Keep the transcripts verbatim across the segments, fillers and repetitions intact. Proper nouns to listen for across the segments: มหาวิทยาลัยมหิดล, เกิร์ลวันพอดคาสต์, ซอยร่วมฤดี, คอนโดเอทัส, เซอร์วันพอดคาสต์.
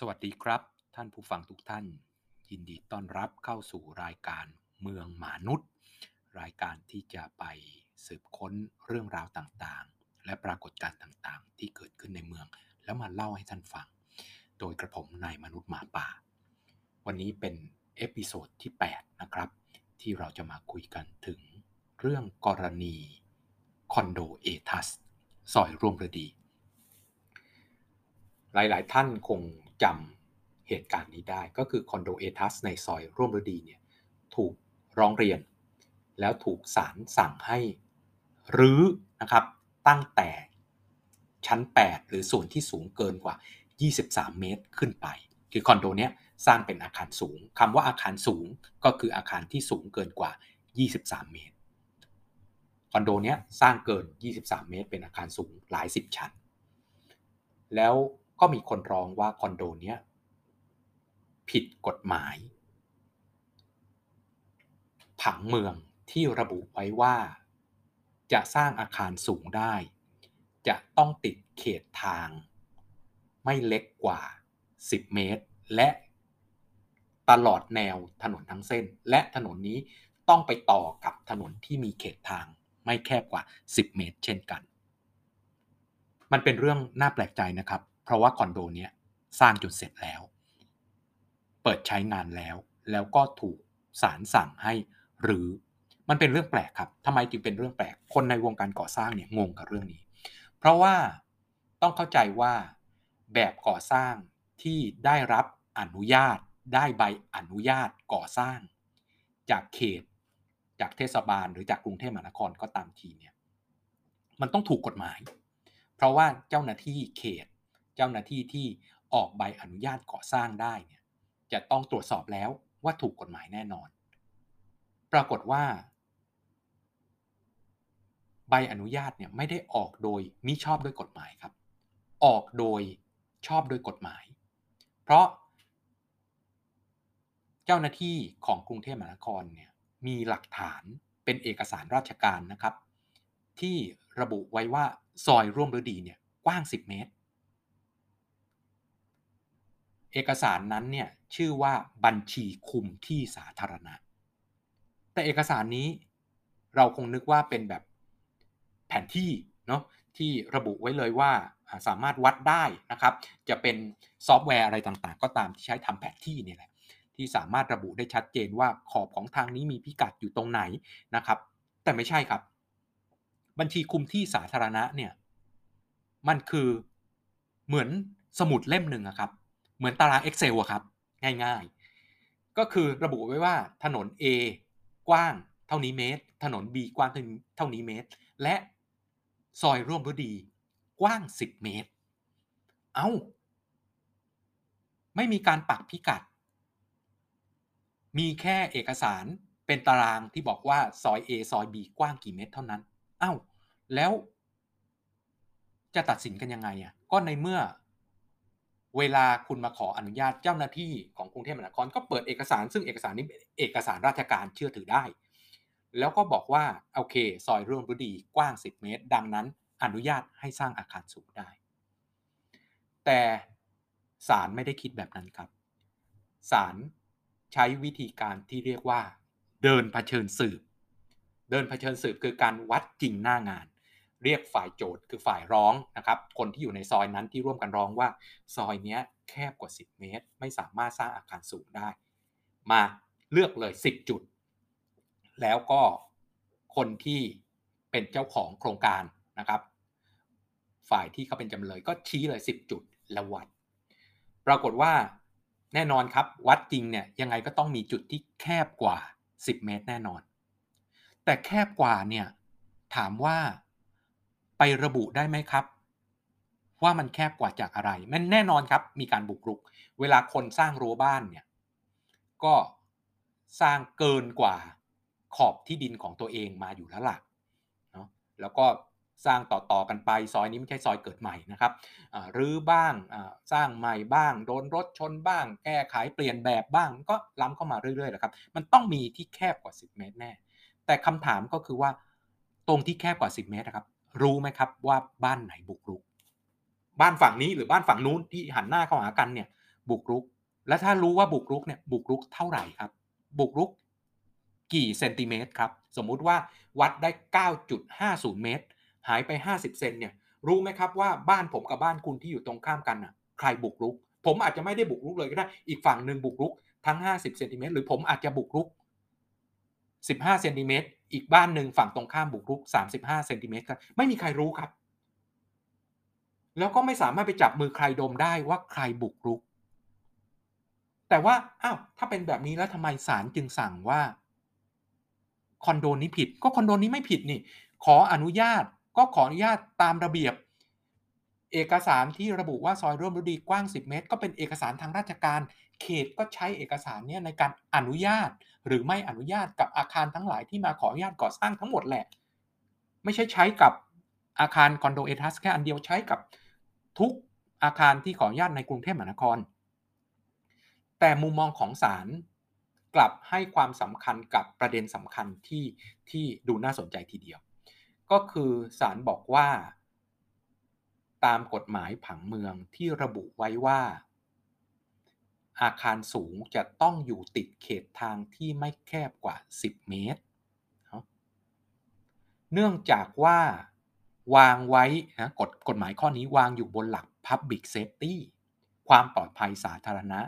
สวัสดีครับท่านผู้ฟังทุกท่านยินดีต้อนรับเข้าสู่รายการเมืองมนุษย์รายการที่จะไปสืบค้นเรื่องราวต่างๆและปรากฏการณ์ต่างๆที่เกิดขึ้นในเมืองแล้วมาเล่าให้ท่านฟังโดยกระผมนายมนุษย์หมาป่าวันนี้เป็นเอพิโซดที่แปดนะครับที่เราจะมาคุยกันถึงเรื่องกรณีคอนโดเอทัสซอยร่วมฤดีหลายๆท่านคงจำเหตุการณ์นี้ได้ก็คือคอนโดเอทัสในซอยร่วมฤดีเนี่ยถูกร้องเรียนแล้วถูกศาลสั่งให้รื้อนะครับตั้งแต่ชั้นแปดหรือส่วนที่สูงเกินกว่ายี่สิบสามเมตรขึ้นไปคือคอนโดเนี้ยสร้างเป็นอาคารสูงคำว่าอาคารสูงก็คืออาคารที่สูงเกินกว่ายี่สิบสามเมตรคอนโดเนี้ยสร้างเกินยี่สิบสามเมตรเป็นอาคารสูงหลายสิบชั้นแล้วก็มีคนร้องว่าคอนโดเนี้ยผิดกฎหมายผังเมืองที่ระบุไว้ว่าจะสร้างอาคารสูงได้จะต้องติดเขตทางไม่เล็กกว่าสิบเมตรและตลอดแนวถนนทั้งเส้นและถนนนี้ต้องไปต่อกับถนนที่มีเขตทางไม่แคบกว่าสิบเมตรเช่นกันมันเป็นเรื่องน่าแปลกใจนะครับเพราะว่าคอนโดเนี้ยสร้างจนเสร็จแล้วเปิดใช้งานแล้วแล้วก็ถูกศาลสั่งให้หรือมันเป็นเรื่องแปลกครับทำไมจึงเป็นเรื่องแปลกคนในวงการก่อสร้างเนี่ยงงกับเรื่องนี้เพราะว่าต้องเข้าใจว่าแบบก่อสร้างที่ได้รับอนุญาตได้ใบอนุญาตก่อสร้างจากเขตจากเทศบาลหรือจากกรุงเทพมหานครก็ตามทีเนี่ยมันต้องถูกกฎหมายเพราะว่าเจ้าหน้าที่เขตเจ้าหน้าที่ที่ออกใบอนุญาตก่อสร้างได้เนี่ยจะต้องตรวจสอบแล้วว่าถูกกฎหมายแน่นอนปรากฏว่าใบอนุญาตเนี่ยไม่ได้ออกโดยมิชอบด้วยกฎหมายครับออกโดยชอบด้วยกฎหมายเพราะเจ้าหน้าที่ของกรุงเทพมหานครเนี่ยมีหลักฐานเป็นเอกสารราชการนะครับที่ระบุไว้ว่าซอยร่วมฤดีเนี่ยกว้างสิบเมตรเอกสารนั้นเนี่ยชื่อว่าบัญชีคุมที่สาธารณะแต่เอกสารนี้เราคงนึกว่าเป็นแบบแผนที่เนาะที่ระบุไว้เลยว่าสามารถวัดได้นะครับจะเป็นซอฟต์แวร์อะไรต่างๆก็ตามที่ใช้ทำแผนที่นี่แหละที่สามารถระบุได้ชัดเจนว่าขอบของทางนี้มีพิกัดอยู่ตรงไหนนะครับแต่ไม่ใช่ครับบัญชีคุมที่สาธารณะเนี่ยมันคือเหมือนสมุดเล่มหนึ่งอะครับเหมือนตาราง Excel อะครับง่ายๆก็คือระบุไว้ว่าถนน A กว้างเท่านี้เมตรถนน B กว้างเท่านี้เมตรและซอยร่วมฤดีกว้างสิบเมตรเอ้าไม่มีการปักพิกัดมีแค่เอกสารเป็นตารางที่บอกว่าซอย A ซอย B กว้างกี่เมตรเท่านั้นเอ้าแล้วจะตัดสินกันยังไงอ่ะก็ในเมื่อเวลาคุณมาขออนุญาตเจ้าหน้าที่ของกรุงเทพมหานครก็เปิดเอกสารซึ่งเอกสารนี้เอกสารราชการเชื่อถือได้แล้วก็บอกว่าโอเคซอยร่วมฤดีกว้างสิบเมตรดังนั้นอนุญาตให้สร้างอาคารสูงได้แต่ศาลไม่ได้คิดแบบนั้นครับศาลใช้วิธีการที่เรียกว่าเดินเผชิญสืบเดินเผชิญสืบคือการวัดจริงหน้างานเรียกฝ่ายโจทย์คือฝ่ายร้องนะครับคนที่อยู่ในซอยนั้นที่ร่วมกันร้องว่าซอยนี้แคบกว่าสิบเมตรไม่สามารถสร้างอาคารสูงได้มาเลือกเลยสิบจุดแล้วก็คนที่เป็นเจ้าของโครงการนะครับฝ่ายที่เขาเป็นจำเลยก็ชี้เลยสิบจุดแล้ววัดปรากฏว่าแน่นอนครับวัดจริงเนี่ยยังไงก็ต้องมีจุดที่แคบกว่าสิบเมตรแน่นอนแต่แคบกว่าเนี่ยถามว่าไประบุได้ไหมครับว่ามันแคบกว่าจากอะไรมันแน่นอนครับมีการบุกรุกเวลาคนสร้างรั้วบ้านเนี่ยก็สร้างเกินกว่าขอบที่ดินของตัวเองมาอยู่แล้วล่ะเนาะแล้วก็สร้างต่อๆกันไปซอยนี้ไม่ใช่ซอยเกิดใหม่นะครับรื้อบ้างสร้างใหม่บ้างโดนรถชนบ้างแก้ไขเปลี่ยนแบบบ้างก็ล้ำเข้ามาเรื่อยๆแหละครับมันต้องมีที่แคบกว่าสิบเมตรแน่แต่คำถามก็คือว่าตรงที่แคบกว่าสิบเมตรนะครับรู้ไหมครับว่าบ้านไหนบุกรุกบ้านฝั่งนี้หรือบ้านฝั่งนู้นที่หันหน้าเข้าหากันเนี่ย บุกรุกและถ้ารู้ว่าบุกรุกเนี่ยบุกรุกเท่าไหร่ครับบุกรุกกี่เซนติเมตรครับสมมุติว่าวัดได้ เก้าจุดห้าศูนย์ เมตรหายไปห้าสิบเซนเนี่ยรู้ไหมครับว่าบ้านผมกับบ้านคุณที่อยู่ตรงข้ามกันน่ะใครบุกรุกผมอาจจะไม่ได้บุกรุกเลยก็ได้อีกฝั่งนึงบุกรุกทั้งห้าสิบเซนติเมตรหรือผมอาจจะบุกรุกสิบห้าเซนติเมตรอีกบ้านนึงฝั่งตรงข้ามบุกรุกสามสิบห้าเซนติเมตรครับไม่มีใครรู้ครับแล้วก็ไม่สามารถไปจับมือใครดมได้ว่าใครบุกรุกแต่ว่าอ้าวถ้าเป็นแบบนี้แล้วทำไมศาลจึงสั่งว่าคอนโดนี้ผิดก็คอนโดนี้ไม่ผิดนี่ขออนุญาตก็ขออนุญาตตามระเบียบเอกสารที่ระบุว่าซอยร่วมฤดีกว้างสิบเมตรก็เป็นเอกสารทางราชการเขตก็ใช้เอกสารเนี่ยในการอนุญาตหรือไม่อนุญาตกับอาคารทั้งหลายที่มาขออนุญาตก่อสร้างทั้งหมดแหละไม่ใช่ใช้กับอาคารคอนโดเอทัสแค่อันเดียวใช้กับทุกอาคารที่ขออนุญาตในกรุงเทพมหานครแต่มุมมองของศาลกลับให้ความสำคัญกับประเด็นสำคัญที่ที่ดูน่าสนใจทีเดียวก็คือศาลบอกว่าตามกฎหมายผังเมืองที่ระบุไว้ว่าอาคารสูงจะต้องอยู่ติดเขตทางที่ไม่แคบกว่าสิบเมตรเนื่องจากว่าวางไว้นะกฎกฎหมายข้อนี้วางอยู่บนหลัก Public Safety ความปลอดภัยสาธารณะ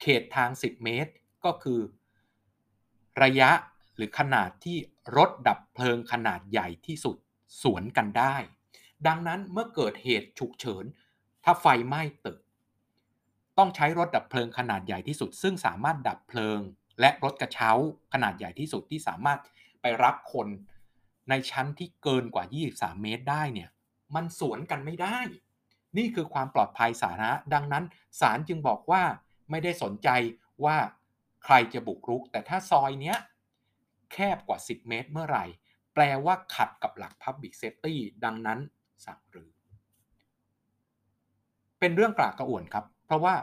เขตทางสิบเมตรก็คือระยะหรือขนาดที่รถดับเพลิงขนาดใหญ่ที่สุดสวนกันได้ดังนั้นเมื่อเกิดเหตุฉุกเฉินถ้าไฟไหม้ตึกต้องใช้รถดับเพลิงขนาดใหญ่ที่สุดซึ่งสามารถดับเพลิงและรถกระเช้าขนาดใหญ่ที่สุดที่สามารถไปรับคนในชั้นที่เกินกว่ายี่สิบสามเมตรได้เนี่ยมันสวนกันไม่ได้นี่คือความปลอดภัยสาธารณะดังนั้นศาลจึงบอกว่าไม่ได้สนใจว่าใครจะบุกรุกแต่ถ้าซอยเนี้ยแคบกว่าสิบเมตรเมื่อไหร่แปลว่าขัดกับหลัก Public Safety ดังนั้นสั่งรื้อเป็นเรื่องกลากกระอ่วนครับเพราะว่า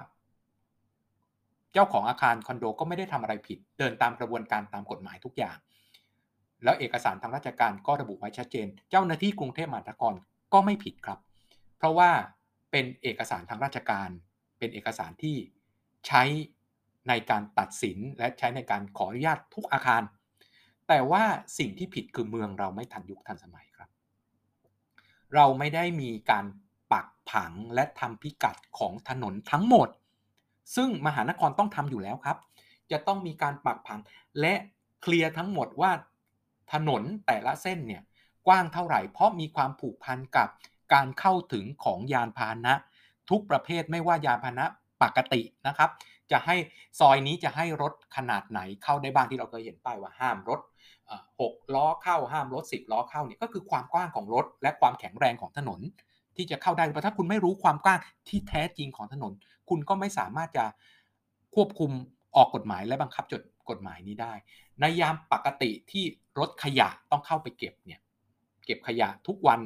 เจ้าของอาคารคอนโดก็ไม่ได้ทำอะไรผิดเดินตามกระบวนการตามกฎหมายทุกอย่างแล้วเอกสารทางราชการก็ระบุไว้ชัดเจนเจ้าหน้าที่กรุงเทพมหานครก็ไม่ผิดครับเพราะว่าเป็นเอกสารทางราชการเป็นเอกสารที่ใช้ในการตัดสินและใช้ในการขออนุญาตทุกอาคารแต่ว่าสิ่งที่ผิดคือเมืองเราไม่ทันยุคทันสมัยครับเราไม่ได้มีการปักผังและทำพิกัดของถนนทั้งหมดซึ่งมหานครต้องทำอยู่แล้วครับจะต้องมีการปักผังและเคลียร์ทั้งหมดว่าถนนแต่ละเส้นเนี่ยกว้างเท่าไหร่เพราะมีความผูกพันกับการเข้าถึงของยานพาหนะทุกประเภทไม่ว่ายานพาหนะปกตินะครับจะให้ซอยนี้จะให้รถขนาดไหนเข้าได้บ้างที่เราเคยเห็นป้ายว่าห้ามรถหกล้อเข้าห้ามรถสิบล้อเข้าเนี่ยก็คือความกว้างของรถและความแข็งแรงของถนนที่จะเข้าได้เพราะถ้าคุณไม่รู้ความกว้างที่แท้จริงของถนนคุณก็ไม่สามารถจะควบคุมออกกฎหมายและบังคับจดกฎหมายนี้ได้ในยามปกติที่รถขยะต้องเข้าไปเก็บเนี่ยเก็บขยะทุกวัน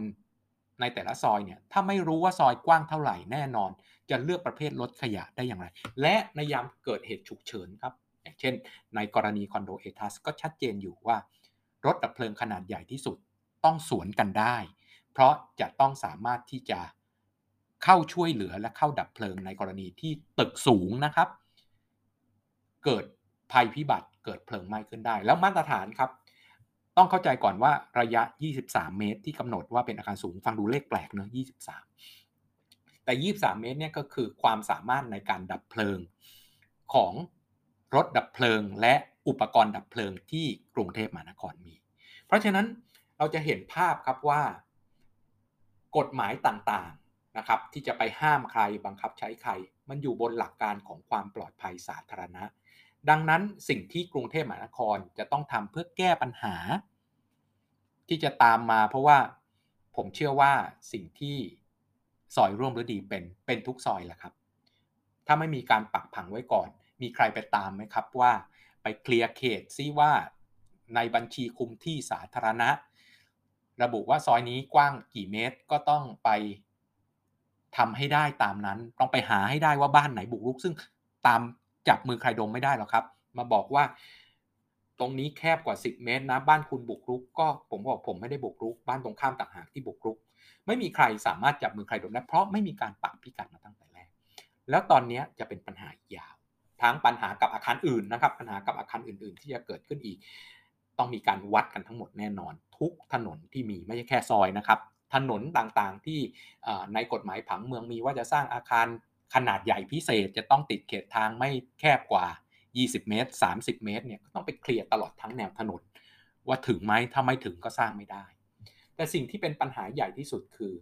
ในแต่ละซอยเนี่ยถ้าไม่รู้ว่าซอยกว้างเท่าไหร่แน่นอนจะเลือกประเภทรถขยะได้อย่างไรและในยามเกิดเหตุฉุกเฉินครับอย่างเช่นในกรณีคอนโดเอทัสก็ชัดเจนอยู่ว่ารถดับเพลิงขนาดใหญ่ที่สุดต้องสวนกันได้เพราะจะต้องสามารถที่จะเข้าช่วยเหลือและเข้าดับเพลิงในกรณีที่ตึกสูงนะครับเกิดภัยพิบัติเกิดเพลิงไหม้ขึ้นได้แล้วมาตรฐานครับต้องเข้าใจก่อนว่าระยะยี่สิบสามเมตรที่กำหนดว่าเป็นอาคารสูงฟังดูเลขแปลกเนอะยี่สิบสามแต่ยี่สิบสามเมตรเนี่ยก็คือความสามารถในการดับเพลิงของรถดับเพลิงและอุปกรณ์ดับเพลิงที่กรุงเทพมหานครมีเพราะฉะนั้นเราจะเห็นภาพครับว่ากฎหมายต่างๆนะครับที่จะไปห้ามใครบังคับใช้ใครมันอยู่บนหลักการของความปลอดภัยสาธารณะดังนั้นสิ่งที่กรุงเทพมหานครจะต้องทำเพื่อแก้ปัญหาที่จะตามมาเพราะว่าผมเชื่อว่าสิ่งที่ซอยร่วมฤดีเป็นเป็นทุกซอยแหละครับถ้าไม่มีการปักผังไว้ก่อนมีใครไปตามไหมครับว่าไปเคลียร์เขตซิว่าในบัญชีคุมที่สาธารณะระบุว่าซอยนี้กว้างกี่เมตรก็ต้องไปทำให้ได้ตามนั้นต้องไปหาให้ได้ว่าบ้านไหนบุกรุกซึ่งตามจับมือใครดมไม่ได้หรอกครับมาบอกว่าตรงนี้แคบกว่าสิบเมตรนะบ้านคุณบุกรุกก็ผมบอกผมไม่ได้บุกรุกบ้านตรงข้ามต่างหากที่บุกรุกไม่มีใครสามารถจับมือใครดมได้เพราะไม่มีการปักพิกัดมาตั้งแต่แรกแล้วตอนนี้จะเป็นปัญ ทั้งปัญหากับอาคารอื่นนะครับปัญหากับอาคารอื่นๆที่จะเกิดขึ้นอีกต้องมีการวัดกันทั้งหมดแน่นอนทุกถนนที่มีไม่ใช่แค่ซอยนะครับถนนต่างๆที่ในกฎหมายผังเมืองมีว่าจะสร้างอาคารขนาดใหญ่พิเศษจะต้องติดเขตทางไม่แคบกว่ายี่สิบเมตรสามสิบเมตรเนี่ยต้องไปเคลียร์ตลอดทั้งแนวถนนว่าถึงไหมถ้าไม่ถึงก็สร้างไม่ได้แต่สิ่งที่เป็นปัญหาใหญ่ที่สุดคือ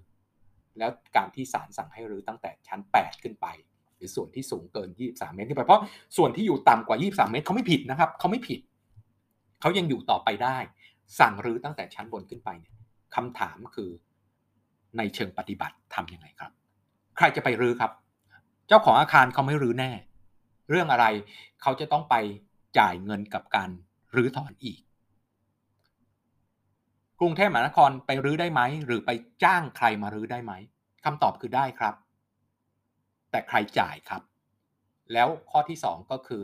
แล้วการที่ศาลสั่งให้รื้อตั้งแต่ชั้นแปดขึ้นไปหรือส่วนที่สูงเกินยี่สิบสามเมตรขึ้นไปเพราะส่วนที่อยู่ต่ำกว่ายี่สิบสามเมตรเขาไม่ผิดนะครับเขาไม่ผิดเขายังอยู่ต่อไปได้สั่งรื้อตั้งแต่ชั้นบนขึ้นไปเนี่ยคำถามคือในเชิงปฏิบัติทำยังไงครับใครจะไปรื้อครับเจ้าของอาคารเขาไม่รื้อแน่เรื่องอะไรเขาจะต้องไปจ่ายเงินกับการรื้อถอนอีกกรุงเทพมหานครไปรื้อได้ไหมหรือไปจ้างใครมารื้อได้ไหมคำตอบคือได้ครับแต่ใครจ่ายครับแล้วข้อที่สองก็คือ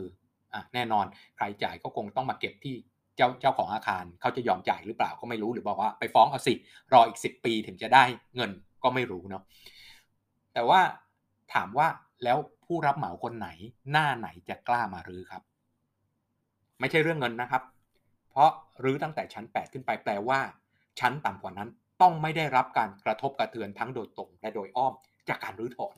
อ่ะแน่นอนใครจ่ายก็คงต้องมาเก็บที่เจ้าเจ้าของอาคารเขาจะยอมจ่ายหรือเปล่าก็ไม่รู้หรือบอกว่าไปฟ้องเอาสิรออีกสิบปีถึงจะได้เงินก็ไม่รู้เนาะแต่ว่าถามว่าแล้วผู้รับเหมาคนไหนหน้าไหนจะกล้ามารื้อครับไม่ใช่เรื่องเงินนะครับเพราะรื้อตั้งแต่ชั้นแปดขึ้นไปแปลว่าชั้นต่ำกว่านั้นต้องไม่ได้รับการกระทบกระเทือนทั้งโดยตรงและโดยอ้อมจากการรื้อถอน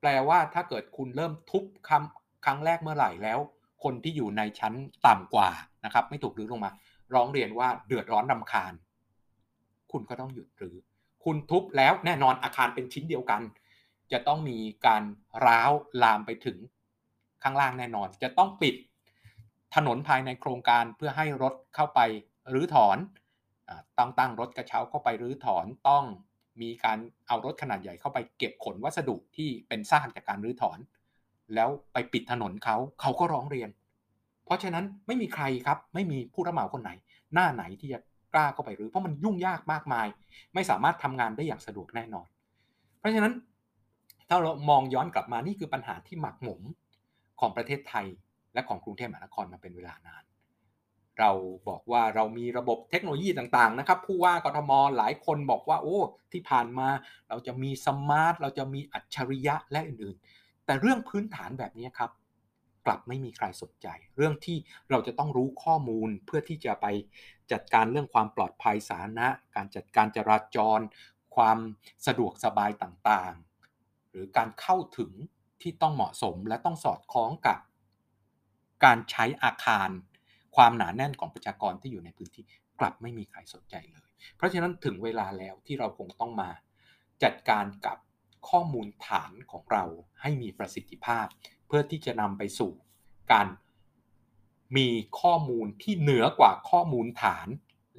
แปลว่าถ้าเกิดคุณเริ่มทุบคำครั้งแรกเมื่อไหร่แล้วคนที่อยู่ในชั้นต่ำกว่านะครับไม่ถูกรื้อลงมาร้องเรียนว่าเดือดร้อนรำคาญคุณก็ต้องหยุดรื้อคุณทุบแล้วแน่นอนอาคารเป็นชิ้นเดียวกันจะต้องมีการร้าวลามไปถึงข้างล่างแน่นอนจะต้องปิดถนนภายในโครงการเพื่อให้รถเข้าไปรื้อถอนต้องตั้งรถกระเช้าเข้าไปรื้อถอนต้องมีการเอารถขนาดใหญ่เข้าไปเก็บขนวัสดุที่เป็นซากจากการรื้อถอนแล้วไปปิดถนนเขาเขาก็ร้องเรียนเพราะฉะนั้นไม่มีใครครับไม่มีผู้รับเหมาคนไหนหน้าไหนที่จะกล้าเข้าไปรื้อเพราะมันยุ่งยากมากมายไม่สามารถทำงานได้อย่างสะดวกแน่นอนเพราะฉะนั้นถ้าเรามองย้อนกลับมานี่คือปัญหาที่หมักหมมของประเทศไทยและของกรุงเทพมหานครมาเป็นเวลานานเราบอกว่าเรามีระบบเทคโนโลยีต่างๆนะครับผู้ว่ากทมหลายคนบอกว่าโอ้ที่ผ่านมาเราจะมีสมาร์ทเราจะมีอัจฉริยะและอื่นๆแต่เรื่องพื้นฐานแบบนี้ครับกลับไม่มีใครสนใจเรื่องที่เราจะต้องรู้ข้อมูลเพื่อที่จะไปจัดการเรื่องความปลอดภัยสาธารณะการจัดการจราจรความสะดวกสบายต่างๆหรือการเข้าถึงที่ต้องเหมาะสมและต้องสอดคล้องกับการใช้อาคารความหนาแน่นของประชากรที่อยู่ในพื้นที่กลับไม่มีใครสนใจเลยเพราะฉะนั้นถึงเวลาแล้วที่เราคงต้องมาจัดการกับข้อมูลฐานของเราให้มีประสิทธิภาพเพื่อที่จะนำไปสู่การมีข้อมูลที่เหนือกว่าข้อมูลฐาน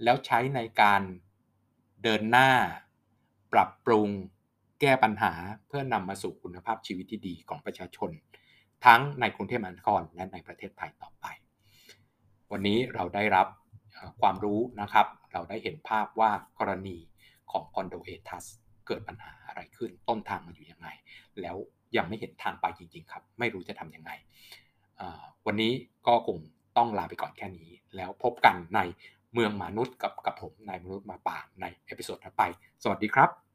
แล้วใช้ในการเดินหน้าปรับปรุงแก้ปัญหาเพื่อนำมาสู่คุณภาพชีวิตที่ดีของประชาชนทั้งในกรุงเทพมหานครและในประเทศไทยต่อไปวันนี้เราได้รับความรู้นะครับเราได้เห็นภาพว่ากรณีของคอนโดเอทัสเกิดปัญหาอะไรขึ้นต้นทางมันอยู่ยังไงแล้วยังไม่เห็นทางไปจริงๆครับไม่รู้จะทำยังไงวันนี้ก็คงต้องลาไปก่อนแค่นี้แล้วพบกันในเมืองมนุษย์กับกับผมนายมนุษย์มาป่าในเอพิโซดถัดไปสวัสดีครับ